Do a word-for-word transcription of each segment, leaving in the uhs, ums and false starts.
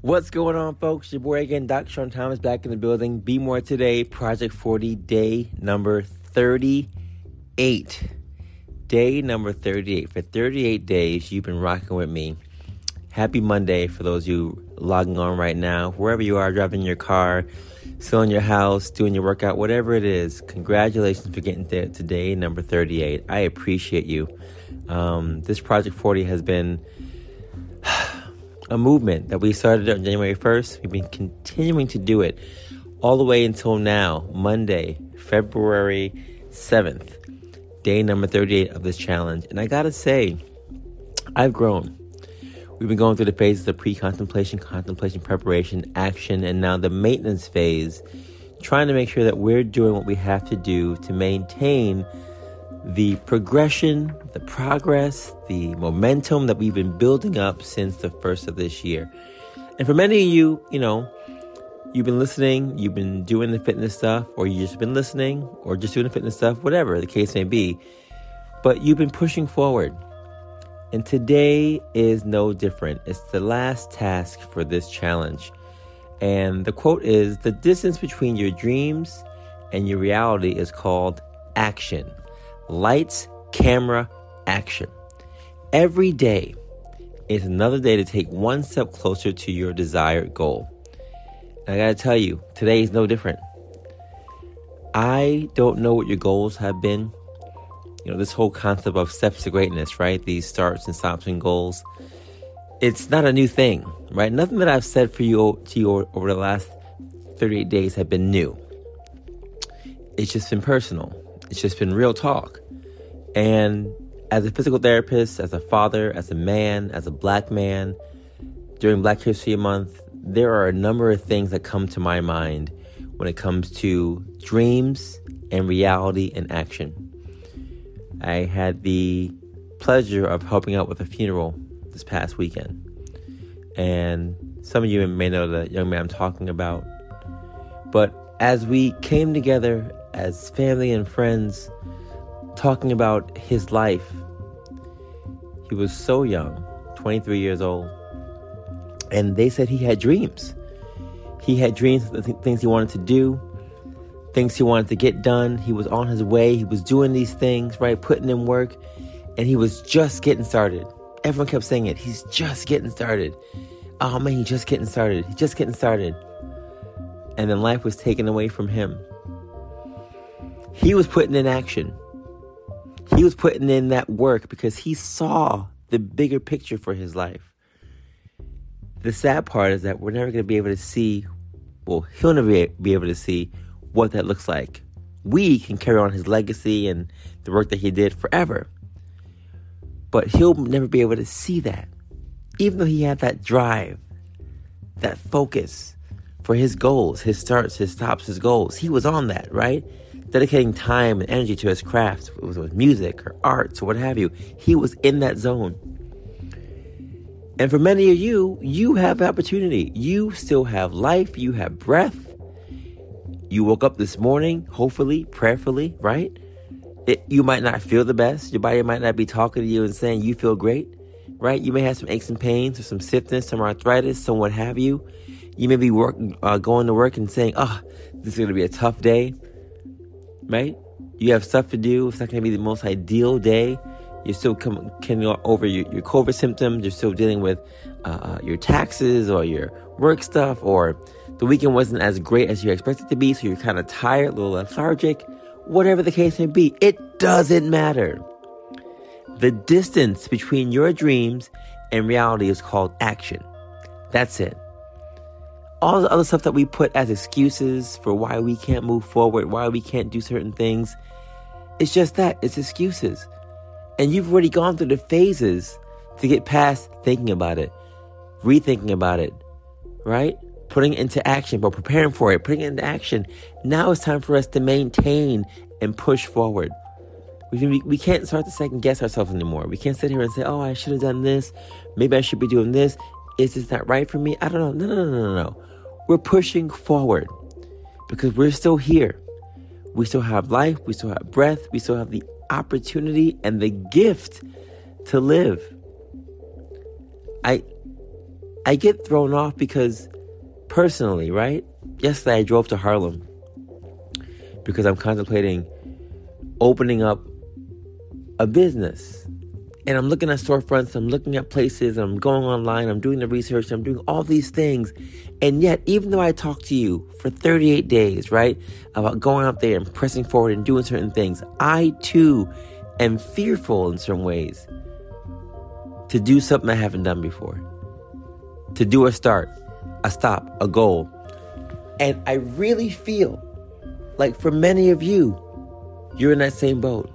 What's going on, folks? Your boy again, Doctor Sean Thomas, back in the building. Be More Today, Project forty, day number thirty-eight. Day number thirty-eight. For thirty-eight days, you've been rocking with me. Happy Monday for those of you logging on right now. Wherever you are, driving your car, still in your house, doing your workout, whatever it is, congratulations for getting there to day number thirty-eight. I appreciate you. Um, this Project forty has been a movement that we started on January first. We've been continuing to do it all the way until now, Monday, February seventh, day number thirty-eight of this challenge. And I gotta say, I've grown. We've been going through the phases of pre-contemplation, contemplation, preparation, action, and now the maintenance phase, trying to make sure that we're doing what we have to do to maintain the progression, the progress, the momentum that we've been building up since the first of this year. And for many of you, you know, you've been listening, you've been doing the fitness stuff, or you've just been listening, or just doing the fitness stuff, whatever the case may be, but you've been pushing forward. And today is no different. It's the last task for this challenge. And the quote is, "The distance between your dreams and your reality is called action." Lights, camera, action. Every day is another day to take one step closer to your desired goal. And I gotta tell you, today is no different. I don't know what your goals have been. You know, this whole concept of steps to greatness, right? These starts and stops and goals. It's not a new thing, right? Nothing that I've said for you to you over the last thirty-eight days have been new. It's just been personal. It's just been real talk. And as a physical therapist, as a father, as a man, as a black man, during Black History Month, there are a number of things that come to my mind when it comes to dreams and reality and action. I had the pleasure of helping out with a funeral this past weekend. And some of you may know the young man I'm talking about. But as we came together as family and friends, talking about his life. He was so young, twenty-three years old. And they said he had dreams. He had dreams of the th- things he wanted to do, things he wanted to get done. He was on his way. He was doing these things, right? Putting in work. And he was just getting started. Everyone kept saying it. He's just getting started. Oh man, he's just getting started. He's just getting started. And then life was taken away from him. He was putting in action. He was putting in that work because he saw the bigger picture for his life. The sad part is that we're never going to be able to see, well, he'll never be able to see what that looks like. We can carry on his legacy and the work that he did forever. But he'll never be able to see that. Even though he had that drive, that focus for his goals, his starts, his stops, his goals. He was on that, right? Dedicating time and energy to his craft, it was with music or arts or what have you. He was in that zone. And for many of you, you have opportunity. You still have life. You have breath. You woke up this morning, hopefully, prayerfully, right? It, you might not feel the best. Your body might not be talking to you and saying you feel great, right? You may have some aches and pains or some stiffness, some arthritis, some what have you. You may be work, uh, going to work and saying, oh, this is going to be a tough day, right? You have stuff to do. It's not going to be the most ideal day. You're still coming over your, your COVID symptoms. You're still dealing with uh, your taxes or your work stuff, or the weekend wasn't as great as you expected it to be, so you're kind of tired, a little lethargic. Whatever the case may be, it doesn't matter. The distance between your dreams and reality is called action. That's it. All the other stuff that we put as excuses for why we can't move forward, why we can't do certain things, it's just that. It's excuses. And you've already gone through the phases to get past thinking about it, rethinking about it, right? Putting it into action, but preparing for it, putting it into action. Now it's time for us to maintain and push forward. We, we, we can't start to second guess ourselves anymore. We can't sit here and say, oh, I should have done this. Maybe I should be doing this. Is this not right for me? I don't know. No, no, no, no, no. We're pushing forward because we're still here. We still have life. We still have breath. We still have the opportunity and the gift to live. I, I get thrown off because personally, right? Yesterday I drove to Harlem because I'm contemplating opening up a business. And I'm looking at storefronts, I'm looking at places, I'm going online, I'm doing the research, I'm doing all these things. And yet, even though I talked to you for thirty-eight days, right, about going out there and pressing forward and doing certain things, I too am fearful in some ways to do something I haven't done before, to do a start, a stop, a goal. And I really feel like for many of you, you're in that same boat.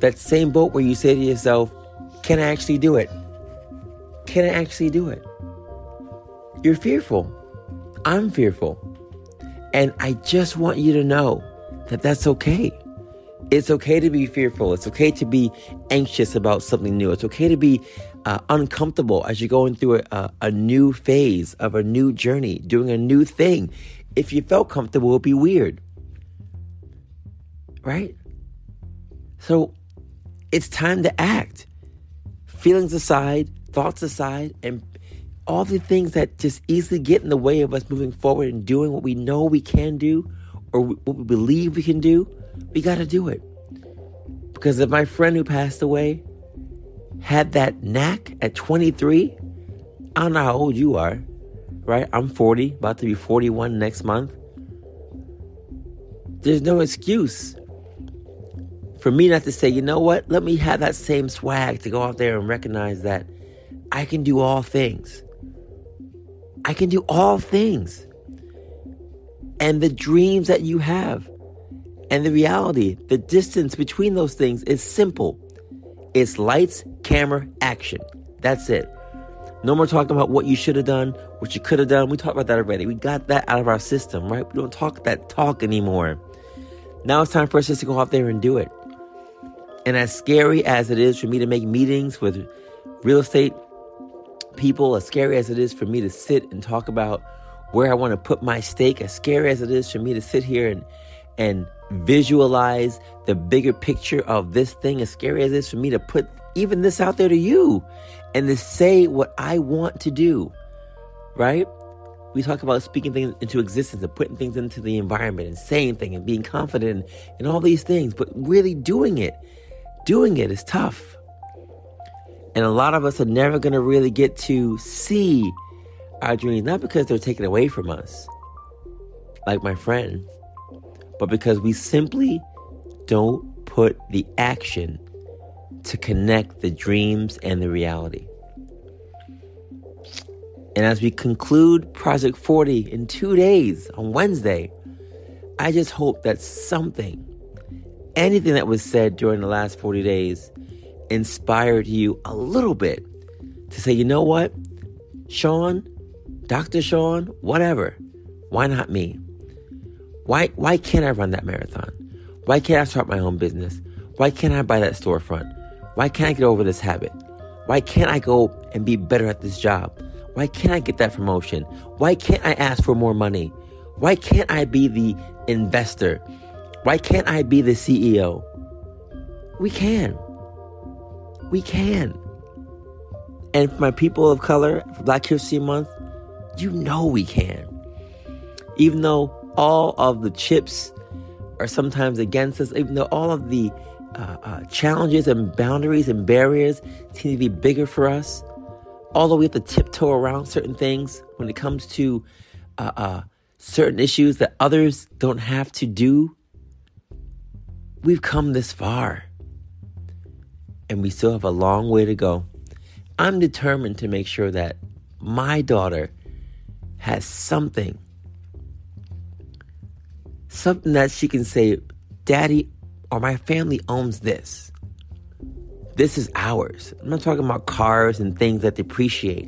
That same boat where you say to yourself, can I actually do it? Can I actually do it? You're fearful. I'm fearful. And I just want you to know that that's okay. It's okay to be fearful. It's okay to be anxious about something new. It's okay to be uh, uncomfortable as you're going through a, a new phase of a new journey, doing a new thing. If you felt comfortable, it would be weird. Right? So it's time to act. Feelings aside, thoughts aside, and all the things that just easily get in the way of us moving forward and doing what we know we can do or what we believe we can do. We got to do it. Because if my friend who passed away had that knack at twenty-three, I don't know how old you are, right? I'm forty, about to be forty-one next month. There's no excuse for me not to say, you know what? Let me have that same swag to go out there and recognize that I can do all things. I can do all things. And the dreams that you have, and the reality, the distance between those things is simple. It's lights, camera, action. That's it. No more talking about what you should have done, what you could have done. We talked about that already. We got that out of our system, right? We don't talk that talk anymore. Now it's time for us just to go out there and do it. And as scary as it is for me to make meetings with real estate people, as scary as it is for me to sit and talk about where I want to put my stake, as scary as it is for me to sit here and and visualize the bigger picture of this thing, as scary as it is for me to put even this out there to you and to say what I want to do, right? We talk about speaking things into existence and putting things into the environment and saying things and being confident and all these things, but really doing it, doing it is tough. And a lot of us are never going to really get to see our dreams, not because they're taken away from us, like my friend, but because we simply don't put the action to connect the dreams and the reality. And as we conclude Project forty in two days, on Wednesday, I just hope that something, anything that was said during the last forty days inspired you a little bit to say, you know what, Sean, Doctor Sean, whatever, why not me? Why why can't I run that marathon? Why can't I start my own business? Why can't I buy that storefront? Why can't I get over this habit? Why can't I go and be better at this job? Why can't I get that promotion? Why can't I ask for more money? Why can't I be the investor? Why can't I be the C E O? We can. We can. And for my people of color, for Black History Month, you know we can. Even though all of the chips are sometimes against us, even though all of the uh, uh, challenges and boundaries and barriers seem to be bigger for us, although we have to tiptoe around certain things when it comes to uh, uh, certain issues that others don't have to do, we've come this far. And we still have a long way to go. I'm determined to make sure that my daughter has something. Something that she can say, Daddy or my family owns this. This is ours. I'm not talking about cars and things that depreciate.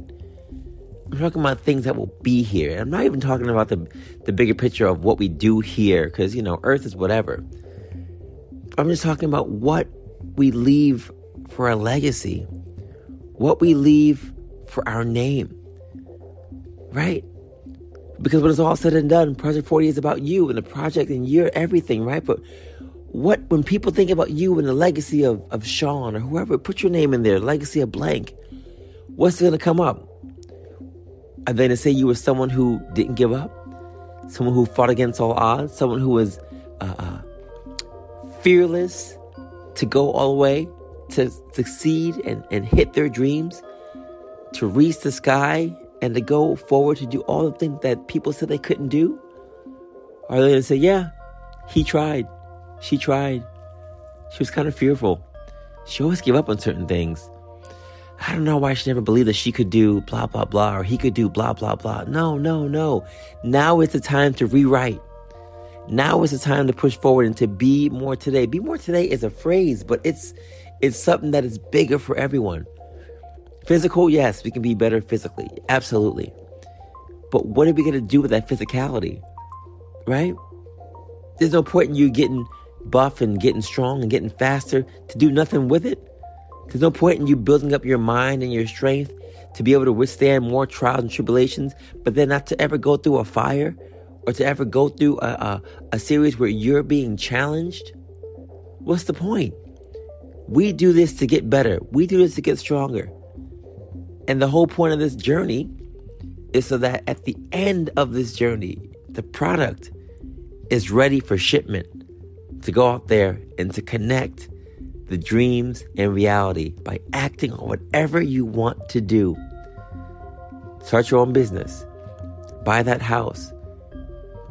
I'm talking about things that will be here. I'm not even talking about the, the bigger picture of what we do here, because, you know, Earth is whatever. I'm just talking about what we leave for our legacy, what we leave for our name, right? Because when it's all said and done, Project forty is about you and the project and your everything, right? But what, when people think about you and the legacy of, of Sean or whoever, put your name in there, legacy of blank, what's going to come up? Are they going to say you were someone who didn't give up? Someone who fought against all odds? Someone who was uh, uh, fearless to go all the way, to succeed and, and hit their dreams, to reach the sky and to go forward to do all the things that people said they couldn't do? Are they going to say, yeah, he tried. She tried. She was kind of fearful. She always gave up on certain things. I don't know why she never believed that she could do blah, blah, blah, or he could do blah, blah, blah. No, no, no. Now is the time to rewrite. Now is the time to push forward and to be more today. Be more today is a phrase, but it's it's something that is bigger for everyone. Physical, yes, we can be better physically. Absolutely. But what are we going to do with that physicality? Right? There's no point in you getting buff and getting strong and getting faster to do nothing with it. There's no point in you building up your mind and your strength to be able to withstand more trials and tribulations, but then not to ever go through a fire or to ever go through a, a, a series where you're being challenged. What's the point? We do this to get better. We do this to get stronger. And the whole point of this journey is so that at the end of this journey, the product is ready for shipment to go out there and to connect the dreams and reality by acting on whatever you want to do. Start your own business. Buy that house.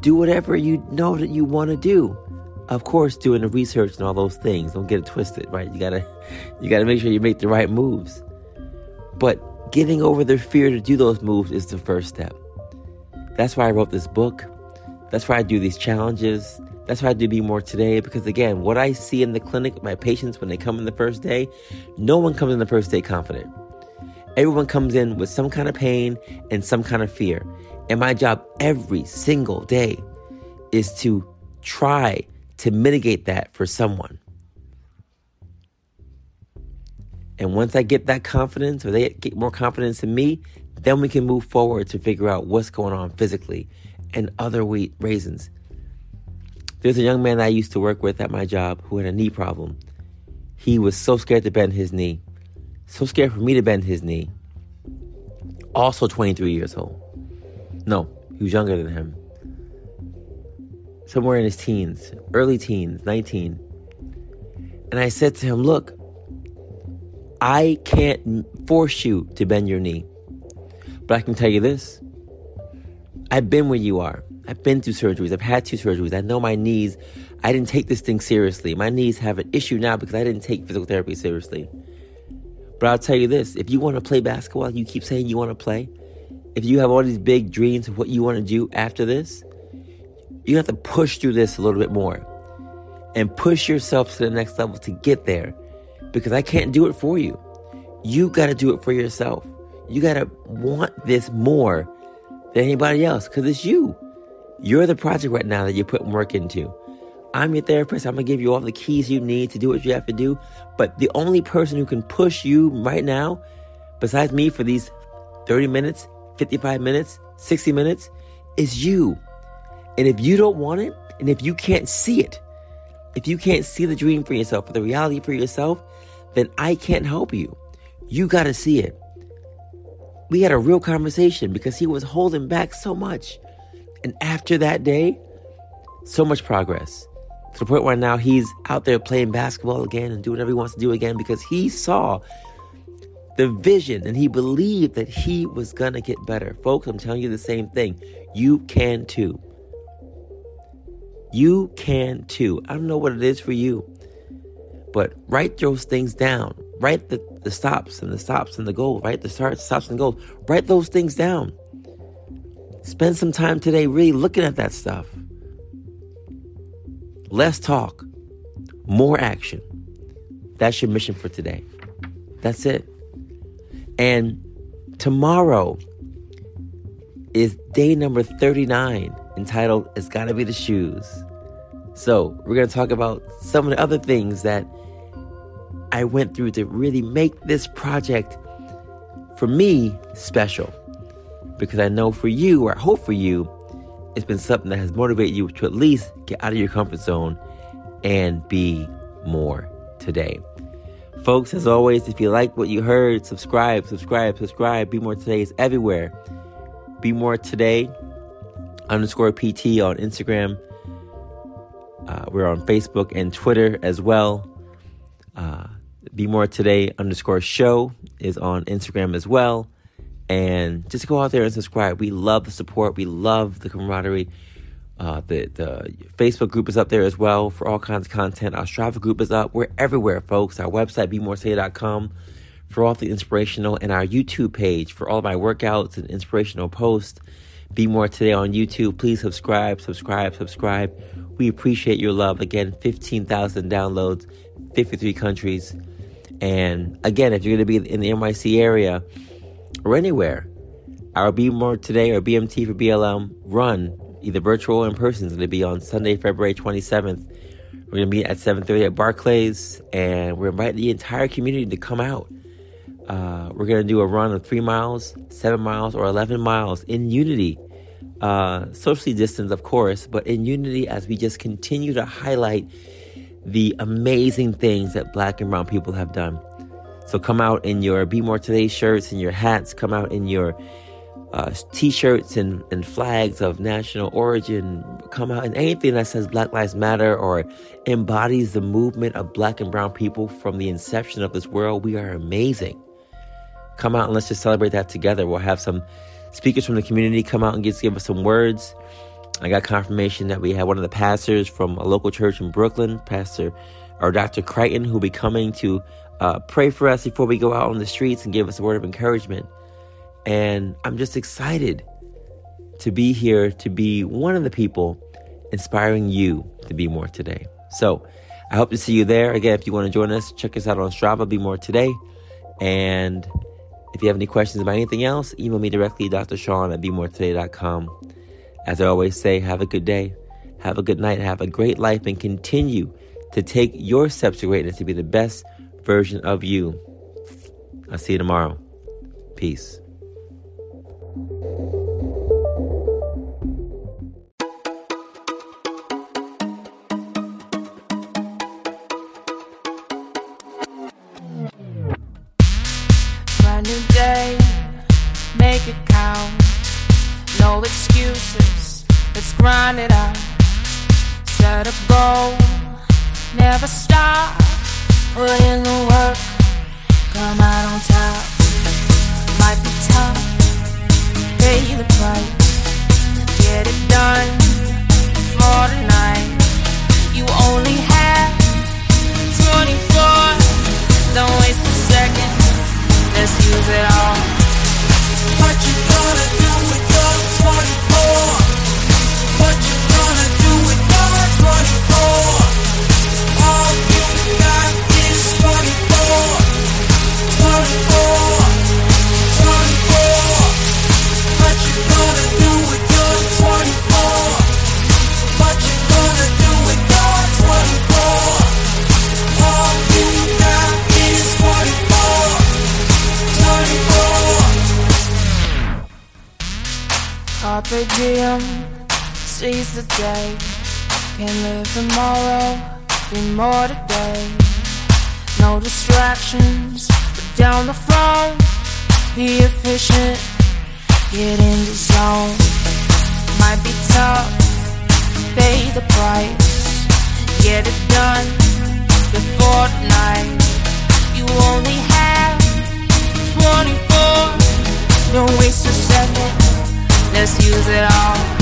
Do whatever you know that you want to do. Of course, doing the research and all those things. Don't get it twisted, right? You gotta, you gotta make sure you make the right moves. But getting over their fear to do those moves is the first step. That's why I wrote this book. That's why I do these challenges. That's why I do Be More Today. Because again, what I see in the clinic with my patients when they come in the first day, no one comes in the first day confident. Everyone comes in with some kind of pain and some kind of fear. And my job every single day is to try to mitigate that for someone. And once I get that confidence, or they get more confidence in me, then we can move forward to figure out what's going on physically and other we- reasons. There's a young man I used to work with at my job who had a knee problem. He was so scared to bend his knee. So scared for me to bend his knee. Also twenty-three years old. No, he was younger than him. Somewhere in his teens, early teens, nineteen. And I said to him, look, I can't force you to bend your knee. But I can tell you this. I've been where you are. I've been through surgeries. I've had two surgeries. I know my knees. I didn't take this thing seriously. My knees have an issue now because I didn't take physical therapy seriously. But I'll tell you this. If you want to play basketball, you keep saying you want to play. If you have all these big dreams of what you want to do after this, you have to push through this a little bit more and push yourself to the next level to get there, because I can't do it for you. You got to do it for yourself. You got to want this more than anybody else, because it's you. You're the project right now that you're putting work into. I'm your therapist. I'm going to give you all the keys you need to do what you have to do. But the only person who can push you right now, besides me for these thirty minutes, fifty-five minutes, sixty minutes, is you. And if you don't want it, and if you can't see it, if you can't see the dream for yourself, the reality for yourself, then I can't help you. You got to see it. We had a real conversation because he was holding back so much. And after that day, so much progress. To the point where now he's out there playing basketball again and doing whatever he wants to do again because he saw the vision and he believed that he was going to get better. Folks, I'm telling you the same thing. You can too. You can too. I don't know what it is for you, but write those things down. Write the, the stops and the stops and the goals. Write the starts, stops, and goals. Write those things down. Spend some time today really looking at that stuff. Less talk, more action. That's your mission for today. That's it. And tomorrow is day number thirty-nine, entitled, It's Gotta Be the Shoes. So we're going to talk about some of the other things that I went through to really make this project, for me, special. Because I know for you, or I hope for you, it's been something that has motivated you to at least get out of your comfort zone and be more today. Folks, as always, if you like what you heard, subscribe, subscribe, subscribe. Be More Today is everywhere. Be More Today underscore P T on Instagram. Uh, we're on Facebook and Twitter as well. Uh, Be More Today underscore show is on Instagram as well. And just go out there and subscribe. We love the support. We love the camaraderie. Uh, the, the Facebook group is up there as well for all kinds of content. Our Strava group is up. We're everywhere, folks. Our website, Be More Today dot com, for all the inspirational. And our YouTube page for all of my workouts and inspirational posts. Be More Today on YouTube. Please subscribe, subscribe, subscribe. We appreciate your love. Again, fifteen thousand downloads, fifty-three countries. And again, if you're going to be in the N Y C area, or anywhere, our Be More Today or B M T for B L M run, either virtual or in person, is going to be on Sunday, February twenty-seventh. We're going to meet at seven thirty at Barclays, and we're inviting the entire community to come out. Uh, we're going to do a run of three miles, seven miles, or eleven miles in unity. Uh, socially distanced, of course, but in unity as we just continue to highlight the amazing things that Black and Brown people have done. So come out in your Be More Today shirts and your hats. Come out in your uh, T-shirts and, and flags of national origin. Come out in anything that says Black Lives Matter or embodies the movement of Black and Brown people from the inception of this world. We are amazing. Come out and let's just celebrate that together. We'll have some speakers from the community come out and just give us some words. I got confirmation that we had one of the pastors from a local church in Brooklyn, Pastor or Doctor Crichton, who will be coming to Uh, pray for us before we go out on the streets and give us a word of encouragement. And I'm just excited to be here, to be one of the people inspiring you to be more today. So I hope to see you there. Again, if you want to join us, check us out on Strava, Be More Today. And if you have any questions about anything else, email me directly, Doctor Sean at Be More Today dot com. As I always say, have a good day, have a good night, have a great life, and continue to take your steps to greatness to be the best version of you. I'll see you tomorrow. Peace. Brand new day, make it count. No excuses, let's grind it out. Set a goal, never stop. Put in the work, come out on top. Might be tough, pay the price. Get it done for tonight. You only have twenty-four, don't waste a second, let's use it all. What you gonna do with your twenty-four? What you gonna do with your twenty-four? All you got twenty-four, twenty-four, twenty-four. What you gonna do with your twenty-four? What you gonna do with your twenty-four? All you got is twenty-four, twenty-four. Carpe diem, seize the day. Can't live tomorrow, be more today. No distractions, put down the phone. Be efficient, get in the zone. Might be tough, pay the price. Get it done before night. You only have twenty-four. Don't waste a second, let's use it all.